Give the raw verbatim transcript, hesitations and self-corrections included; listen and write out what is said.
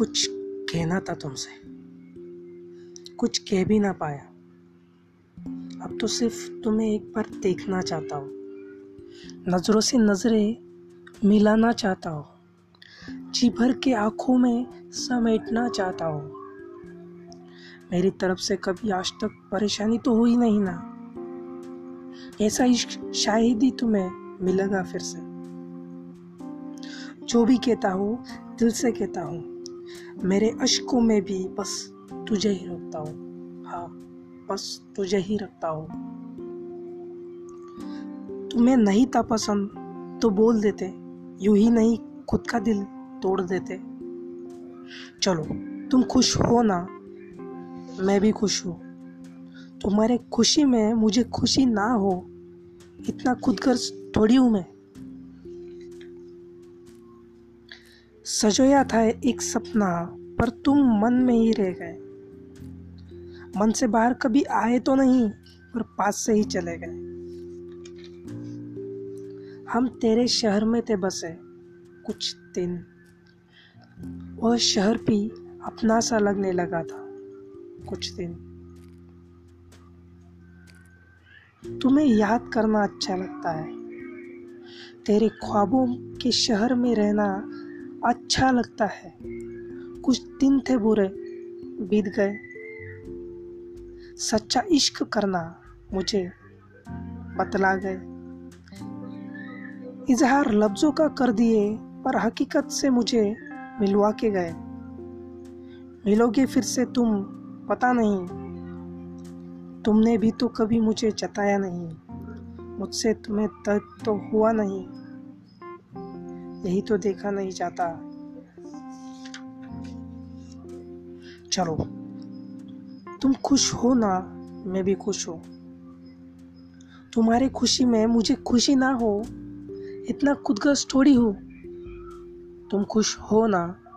कुछ कहना था तुमसे, कुछ कह भी ना पाया। अब तो सिर्फ तुम्हें एक बार देखना चाहता हूँ, नज़रों से नज़रें मिलाना चाहता हूँ, जी भर के आँखों में समेटना चाहता हूँ। मेरी तरफ से कभी आज तक परेशानी तो हुई नहीं ना, ऐसा इश्क शायद ही तुम्हें मिलेगा फिर से। जो भी कहता हूँ दिल से कहता हूँ, मेरे अश्कों में भी बस तुझे ही रखता हूँ, हाँ बस तुझे ही रखता हूँ। तुम्हें नहीं था पसंद तो बोल देते, यूं ही नहीं खुद का दिल तोड़ देते। चलो तुम खुश हो ना, मैं भी खुश हूँ, तुम्हारे खुशी में मुझे खुशी ना हो, इतना खुदगर्ज थोड़ी हूँ मैं। सजोया था एक सपना पर तुम मन में ही रह गए, मन से बाहर कभी आए तो नहीं पर पास से ही चले गए। हम तेरे शहर में थे बसे कुछ दिन, वह शहर भी अपना सा लगने लगा था कुछ दिन। तुम्हें याद करना अच्छा लगता है, तेरे ख्वाबों के शहर में रहना अच्छा लगता है। कुछ दिन थे बुरे बीत गए, सच्चा इश्क करना मुझे बतला गए। इजहार लफ्जों का कर दिए पर हकीकत से मुझे मिलवा के गए। मिलोगे फिर से तुम पता नहीं, तुमने भी तो कभी मुझे जताया नहीं, मुझसे तुम्हें दर्द तो हुआ नहीं, यही तो देखा नहीं जाता। चलो तुम खुश हो ना, मैं भी खुश हूँ, तुम्हारी खुशी में मुझे खुशी ना हो, इतना खुदगर्ज थोड़ी हूँ। तुम खुश हो ना,